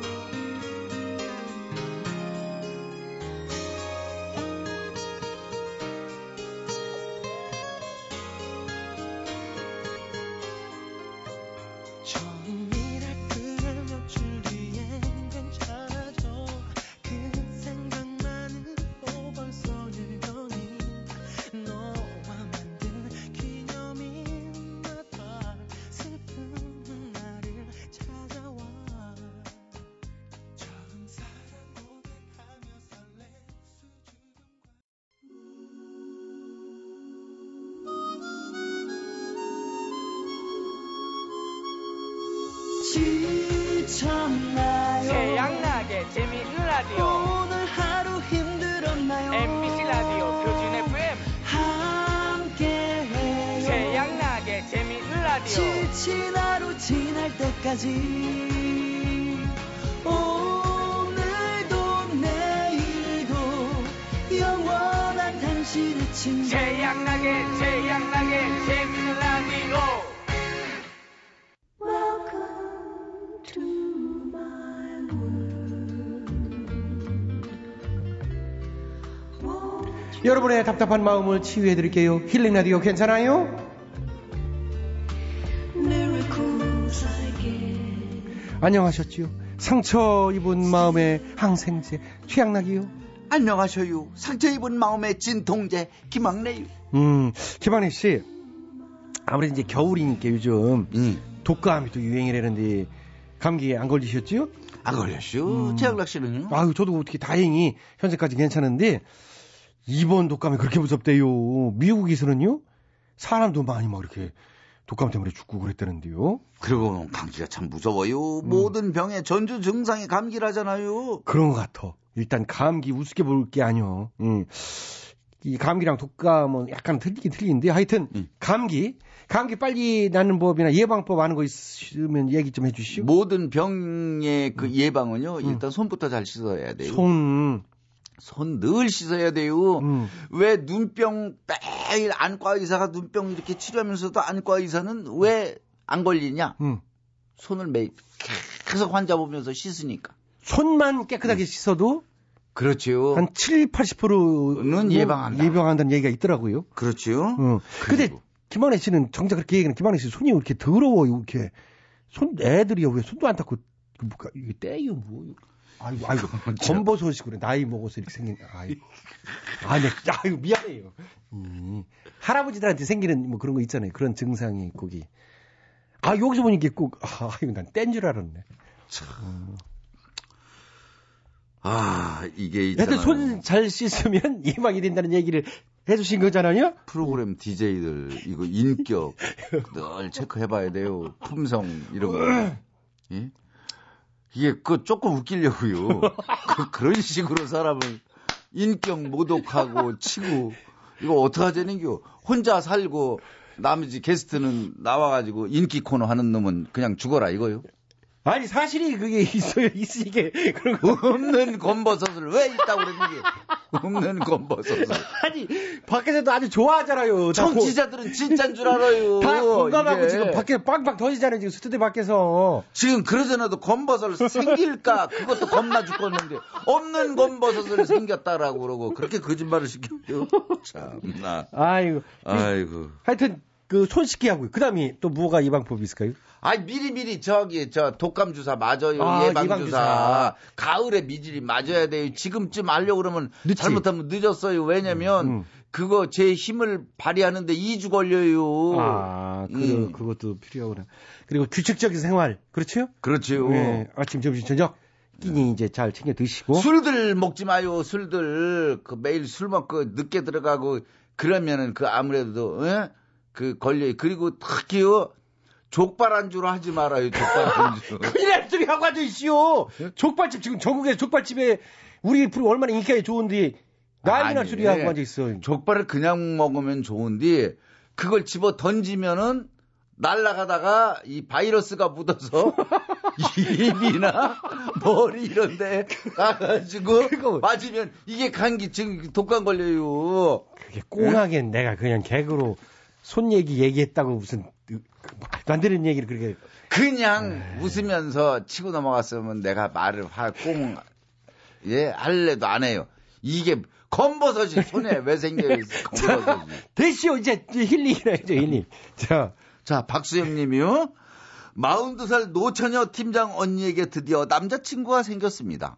최양락의 재미있는 라디오. 오늘 하루 힘들었나요? MBC 라디오 표준 FM 함께해요. 최양락의 재미있는 라디오. 지친 하루 지날 때까지 오늘도 내일도 영원한 당신의 친구 최양락의 재미있는 라디오. 여러분의 답답한 마음을 치유해드릴게요. 힐링라디오 괜찮아요? 안녕하셨지요? 상처 입은 마음의 항생제 최양락이요. 안녕하셔요. 상처 입은 마음의 진통제 김학래요. 김학래 씨, 아무래도 이제 겨울이니까 요즘 독감이 또 유행이라는데 감기 안 걸리셨죠? 안 걸렸슈. 최양락 씨는요? 아유, 저도 어떻게 다행히 현재까지 괜찮은데 이번 독감이 그렇게 무섭대요. 미국에서는요 사람도 많이 막 이렇게 독감 때문에 죽고 그랬다는데요. 그리고 감기가 참 무서워요. 모든 병의 전조 증상이 감기라잖아요. 그런 것 같아. 일단 감기 우습게 볼 게 아니요. 이 감기랑 독감은 약간 틀린데 하여튼 감기 빨리 낫는 법이나 예방법 아는 거 있으면 얘기 좀 해주시오. 모든 병의 그 예방은요. 일단 손부터 잘 씻어야 돼요. 손 늘 씻어야 돼요. 왜 눈병 매일 안과 의사가 눈병 이렇게 치료하면서도 안과 의사는 왜 안 걸리냐? 손을 매일 계속 환자 보면서 씻으니까. 손만 깨끗하게 씻어도? 그렇죠. 한 70, 80%는 예방한다는 얘기가 있더라고요. 그렇죠. 근데 김학래 씨는 정작 그렇게 얘기하는 김학래 씨 손이 이렇게 더러워요. 이렇게 손 애들이 왜 손도 안 닦고 이게 떼요 뭐. 아이고, 검버섯이구나. 나이 먹어서 이렇게 생긴, 아이고, 미안해요. 할아버지들한테 생기는 뭐 그런 거 있잖아요. 그런 증상이 거기. 아, 여기서 보니까 꼭, 아이고, 난 뗀 줄 알았네. 참. 이게 있잖아요. 하여튼 손 잘 씻으면 예방이 된다는 얘기를 해주신 거잖아요? 프로그램 DJ들, 이거 인격 늘 체크해봐야 돼요. 품성, 이런 거. 예? 이게 그거 조금 웃기려고요. 그런 식으로 사람을 인격 모독하고 치고 이거 어떡하자는겨. 혼자 살고 나머지 게스트는 나와가지고 인기 코너 하는 놈은 그냥 죽어라 이거요. 아니 사실이 그게 있어요. 이게 그런 거. 없는 검버섯을 왜 있다고 그랬는지. 없는 검버섯을. 아니 밖에서도 아주 좋아하잖아요. 청취자들은 진짜인 줄 알아요. 다 공감하고 이게. 지금 밖에 빵빵 터지잖아요. 지금 스튜디오 밖에서. 지금 그러잖아도 검버섯을 생길까 그것도 겁나 죽었는데 없는 검버섯을 생겼다라고 그러고 그렇게 거짓말을 시켜요. 참나. 아이고. 하여튼. 그, 손 씻기 하고요. 그 다음에 또 뭐가 예방법이 있을까요? 미리미리 독감 주사 맞아요. 예방주사. 가을에 미리 맞아야 돼요. 지금쯤 알려고 그러면 잘못하면 늦었어요. 왜냐면, 그거 제 힘을 발휘하는데 2주 걸려요. 그것도 필요하구나. 그리고 규칙적인 생활. 그렇죠? 그렇죠. 네. 아침, 점심, 저녁. 끼니 이제 잘 챙겨 드시고. 술들 먹지 마요. 술들. 매일 술 먹고 늦게 들어가고. 그러면은 아무래도, 에? 걸려요. 그리고 특히요, 족발 안주로 하지 말아요, 족발 안주. 큰일 날 소리 하고 하죠, 족발집, 지금 전국에 족발집에 우리 프로 얼마나 인기가 좋은데, 난리 날 소리 하고 앉아있어. 족발을 그냥 먹으면 좋은데, 그걸 집어 던지면은, 날아가다가 이 바이러스가 묻어서 입이나 머리 이런데 가가지고 맞으면 이게 감기, 지금 독감 걸려요. 그게 꽁하게 내가 그냥 개그로. 손 얘기했다고 무슨 말도 안 되는 얘기를 그렇게 그냥 웃으면서 치고 넘어갔으면 내가 말을 할래도 안 해요. 이게 검버섯이 손에 왜 생겨요? 검버섯이. 됐시오. 이제 힐링이라 해줘 힐링. 자 박수영님이요. 42살 노처녀 팀장 언니에게 드디어 남자친구가 생겼습니다.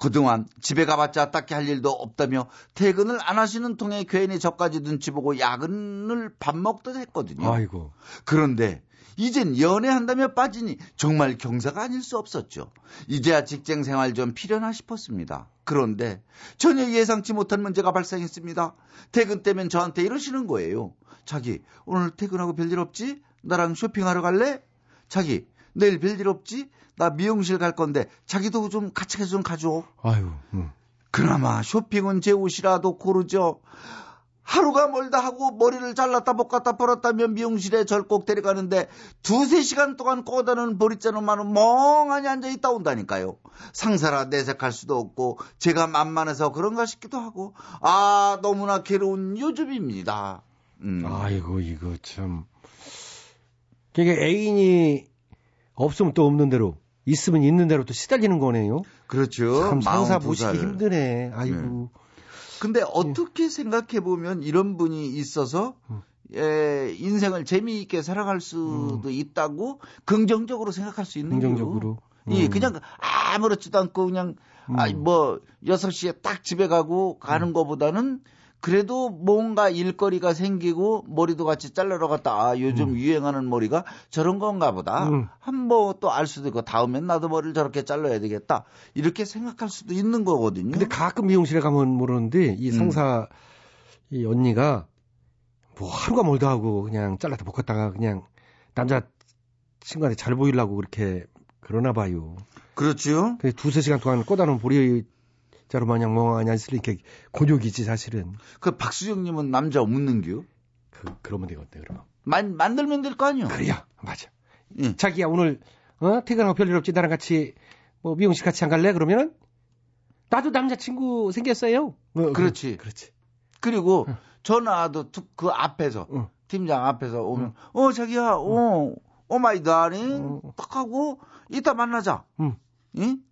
그동안 집에 가봤자 딱히 할 일도 없다며 퇴근을 안 하시는 통에 괜히 저까지 눈치 보고 야근을 밥 먹듯 했거든요. 아이고. 그런데 이젠 연애한다며 빠지니 정말 경사가 아닐 수 없었죠. 이제야 직장 생활 좀 필요나 싶었습니다. 그런데 전혀 예상치 못한 문제가 발생했습니다. 퇴근 때면 저한테 이러시는 거예요. 자기 오늘 퇴근하고 별일 없지? 나랑 쇼핑하러 갈래? 자기 내일 별일 없지? 나 미용실 갈 건데 자기도 좀 같이 가서 좀 가줘. 그나마 쇼핑은 제 옷이라도 고르죠. 하루가 멀다 하고 머리를 잘랐다 볶았다 벌었다며 미용실에 절 꼭 데려가는데 2-3시간 동안 꼬다는 보릿자루만은 멍하니 앉아있다 온다니까요. 상사라 내색할 수도 없고 제가 만만해서 그런가 싶기도 하고 너무나 괴로운 요즘입니다. 아이고 이거 참... 그러니까 애인이 없으면 또 없는 대로 있으면 있는 대로 또 시달리는 거네요. 그렇죠. 참 상사 보시기 힘드네. 아이고. 근데 어떻게 생각해보면 이런 분이 있어서 인생을 재미있게 살아갈 수도 있다고 긍정적으로 생각할 수 있는 거죠. 긍정적으로. 예, 그냥 아무렇지도 않고 그냥 아니 뭐 6시에 딱 집에 가는 거보다는 그래도 뭔가 일거리가 생기고 머리도 같이 잘라러 갔다. 아, 요즘 유행하는 머리가 저런 건가 보다. 한번 또 알 수도 있고 다음엔 나도 머리를 저렇게 잘라야 되겠다. 이렇게 생각할 수도 있는 거거든요. 근데 가끔 미용실에 가면 모르는데 이 상사 이 언니가 뭐 하루가 멀다 하고 그냥 잘랐다 벗겼다가 그냥 남자 친구한테 잘 보이려고 그렇게 그러나 봐요. 그렇죠. 두세 시간 동안 꽂아놓은 보리 자로 마냥 멍하니 앉으니까 곤욕이지 사실은. 그 박수정님은 남자 없는겨? 그러면 되겠네 그럼. 만들면 될 거 아니요. 그래요, 맞아. 응. 자기야 오늘 퇴근하고 별일 없지 나랑 같이 뭐 미용실 같이 안 갈래? 그러면은 나도 남자친구 생겼어요. 그렇지, 그렇지. 그리고 전화도 그 앞에서 팀장 앞에서 오면 자기야, 오마이 다링 딱 하고 이따 만나자. 응?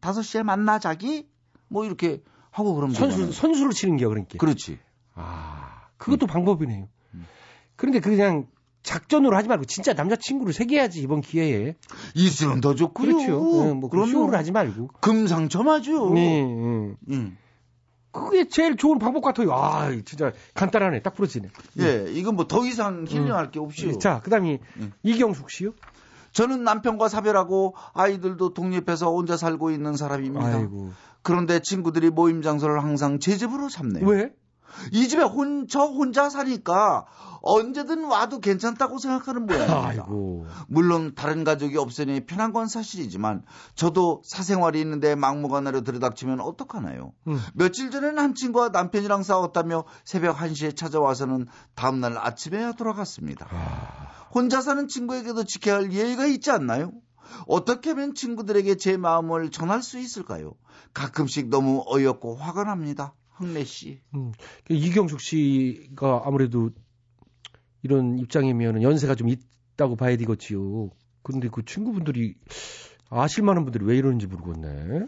5시에 만나 자기. 뭐 이렇게 하고 그러면 선수를 치는 게 그러니까. 그렇지. 아, 그것도 방법이네요. 그런데 그냥 작전으로 하지 말고 진짜 남자친구를 새겨야지 이번 기회에. 있으면 더 좋고요. 그렇죠. 뭐 그런 쇼를 하지 말고. 금상첨화죠. 네. 그게 제일 좋은 방법 같아요. 아, 진짜 간단하네. 딱 부러지네. 예, 이건 뭐 더 이상 힐링할 게 없이요. 자, 그다음에 이경숙 씨요. 저는 남편과 사별하고 아이들도 독립해서 혼자 살고 있는 사람입니다. 아이고. 그런데 친구들이 모임 장소를 항상 제 집으로 잡네요. 왜? 이 집에 저 혼자 사니까 언제든 와도 괜찮다고 생각하는 모양입니다. 아이고. 물론 다른 가족이 없으니 편한 건 사실이지만 저도 사생활이 있는데 막무가내로 들이닥치면 어떡하나요? 며칠 전에는 한 친구와 남편이랑 싸웠다며 새벽 1시에 찾아와서는 다음날 아침에 돌아갔습니다. 혼자 사는 친구에게도 지켜야 할 예의가 있지 않나요? 어떻게 하면 친구들에게 제 마음을 전할 수 있을까요? 가끔씩 너무 어이없고 화가 납니다. 흥래 씨. 이경숙 씨가 아무래도 이런 입장이면 연세가 좀 있다고 봐야 되겠지요. 그런데 그 친구분들이 아실 만한 분들이 왜 이러는지 모르겠네.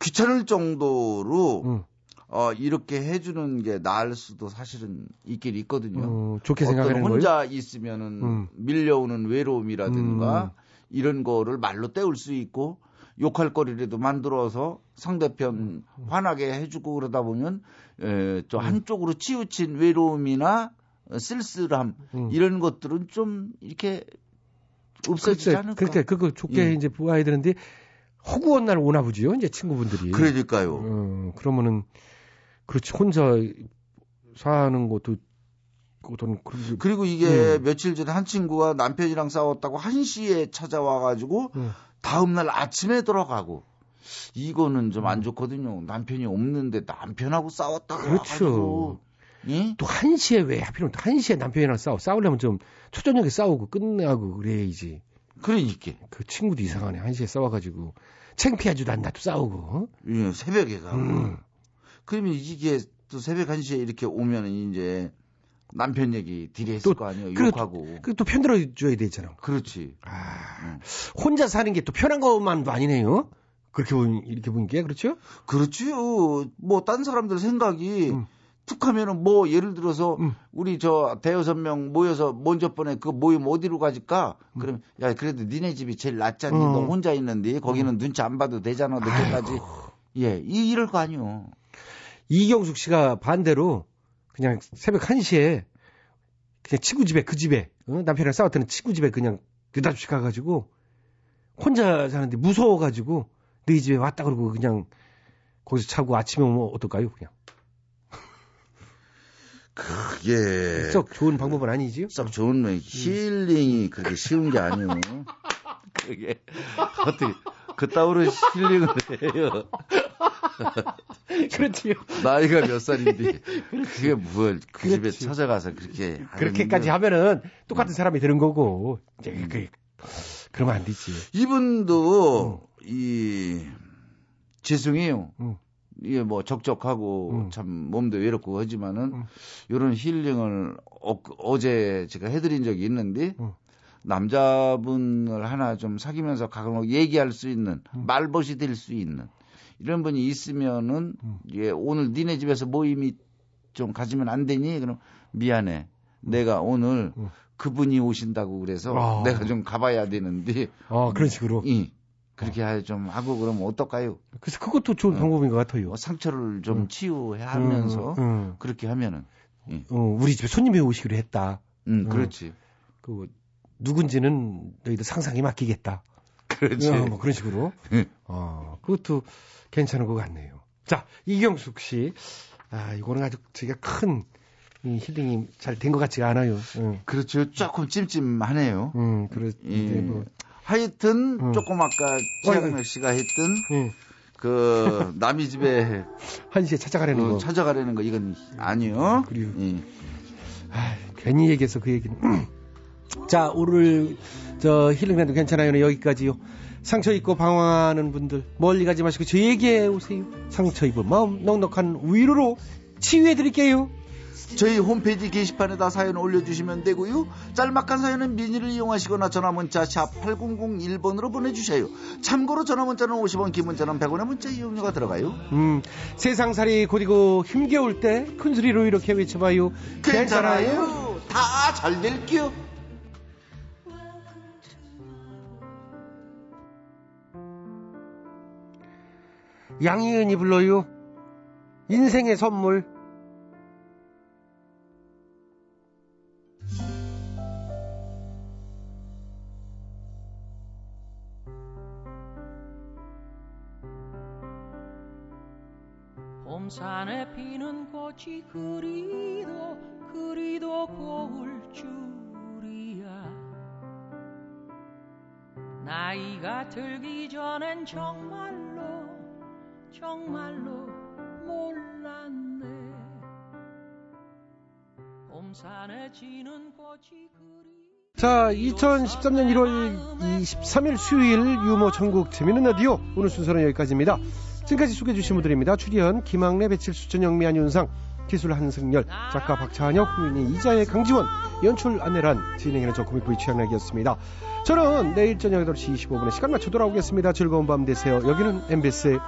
귀찮을 정도로 이렇게 해주는 게 나을 수도 사실은 있긴 있거든요. 좋게 생각하는 거예요? 혼자 있으면은 밀려오는 외로움이라든가 이런 거를 말로 때울 수 있고 욕할 거리라도 만들어서 상대편 화나게 해주고 그러다 보면 저 한쪽으로 치우친 외로움이나 쓸쓸함 이런 것들은 좀 이렇게 없어지지 않을까? 그때 그거 좋게 이제 보아야 되는데 허구한 날 오나 보지요 이제 친구분들이. 그러니까요. 그러면은 그렇지 혼자 사는 것도. 그리고 이게 며칠 전에 한 친구가 남편이랑 싸웠다고 1시에 찾아와가지고 다음날 아침에 들어가고 이거는 좀 안 좋거든요. 남편이 없는데 남편하고 싸웠다고. 그렇죠. 예? 또 1시에 왜 하필이면 또 1시에 남편이랑 싸우려면 좀 초저녁에 싸우고 끝내고 그래야지. 그러니까. 그 친구도 이상하네. 1시에 싸워가지고 창피하지도 않나 또 싸우고. 예, 새벽에 가고. 그러면 이게 또 새벽 1시에 이렇게 오면 이제 남편 얘기 딜했을 거 아니에요. 욕하고. 그리고 또 편들어줘야 되잖아. 그렇지. 혼자 사는 게 또 편한 것만도 아니네요. 그렇게 이렇게 보는 게 그렇죠? 그렇죠. 뭐 딴 사람들 생각이 툭 하면은 뭐 예를 들어서 우리 저 대여섯 명 모여서 먼저 번에 그 모임 어디로 가질까? 그러면 야 그래도 니네 집이 제일 낫잖니. 너 혼자 있는데 거기는 눈치 안 봐도 되잖아. 늦게까지. 예, 이럴 거 아니요. 이경숙 씨가 반대로. 그냥 새벽 1시에 그냥 친구 집에 남편이랑 싸웠다는 친구 집에 그냥 느닷없이 가가지고 혼자 사는데 무서워가지고 너희 집에 왔다 그러고 그냥 거기서 자고 아침에 오면 어떨까요 그냥? 그게 썩 좋은 방법은 아니지요? 썩 좋은 힐링이 그렇게 쉬운 게 아니에요. 그게 어떻게 그따위로 힐링을 해요? 그렇지요. 나이가 몇 살인데 그게 뭘 그 집에 찾아가서 그렇게까지 하면은 똑같은 사람이 되는 거고 이제 그러면 안 되지. 이분도 이 죄송해요. 이게 뭐 적적하고 참 몸도 외롭고 하지만은 이런 힐링을 어제 제가 해드린 적이 있는데. 남자분을 하나 좀 사귀면서 가끔 얘기할 수 있는 말벗이 될 수 있는 이런 분이 있으면은 예, 오늘 니네 집에서 모임이 좀 가지면 안 되니? 그럼 미안해. 내가 오늘 그분이 오신다고 그래서 내가 좀 가봐야 되는데. 아, 그런 식으로? 예. 그렇게 좀 하고 그러면 어떨까요? 그래서 그것도 좋은 방법인 것 같아요. 상처를 좀 치유하면서 그렇게 하면은. 예. 우리 집에 손님이 오시기로 했다. 그렇지. 그 누군지는 너희들 상상이 맡기겠다. 그렇지. 뭐 그런 식으로. 그것도 괜찮은 것 같네요. 자, 이경숙 씨. 아, 이거는 아주 제가 큰 힐링이 잘 된 것 같지가 않아요. 그렇죠. 조금 찜찜하네요. 그런데 뭐. 하여튼, 조금 아까 최양락 씨가 했던, 남의 집에. 한 시에 찾아가려는 거. 찾아가려는 거, 이건 아니요. 그래요. 아, 괜히 얘기해서 그 얘기는. 자, 오늘, 힐링라디오 괜찮아요. 여기까지요. 상처 입고 방황하는 분들, 멀리 가지 마시고 저에게 오세요. 상처 입은 마음, 넉넉한 위로로 치유해드릴게요. 저희 홈페이지 게시판에다 사연 올려주시면 되고요. 짤막한 사연은 미니를 이용하시거나 전화문자 샵 8001번으로 보내주세요. 참고로 전화문자는 50원, 긴문자는 100원의 문자 이용료가 들어가요. 세상살이 고리고 힘겨울 때 큰 소리로 이렇게 외쳐봐요. 괜찮아요. 다 잘 될게요. 양희은이 불러요. 인생의 선물. 봄산에 피는 꽃이 그리도 그리도 고울 줄이야. 나이가 들기 전엔 정말로 정말로 몰랐네. 봄산에 지는 꽃이 그리. 자, 2013년 1월 23일 수요일 유머 천국 재미있는 라디오 오늘 순서는 여기까지입니다. 지금까지 소개해 주신 분들입니다. 출연 김학래, 배칠수, 전영미, 안윤상, 기술 한승열, 작가 박찬혁, 후윤희, 이자혜, 강지원, 연출 안내란, 진행하는 저 코믹부의 최양락이었습니다. 저는 내일 저녁 8시 25분에 시간 맞춰 돌아오겠습니다. 즐거운 밤 되세요. 여기는 MBS.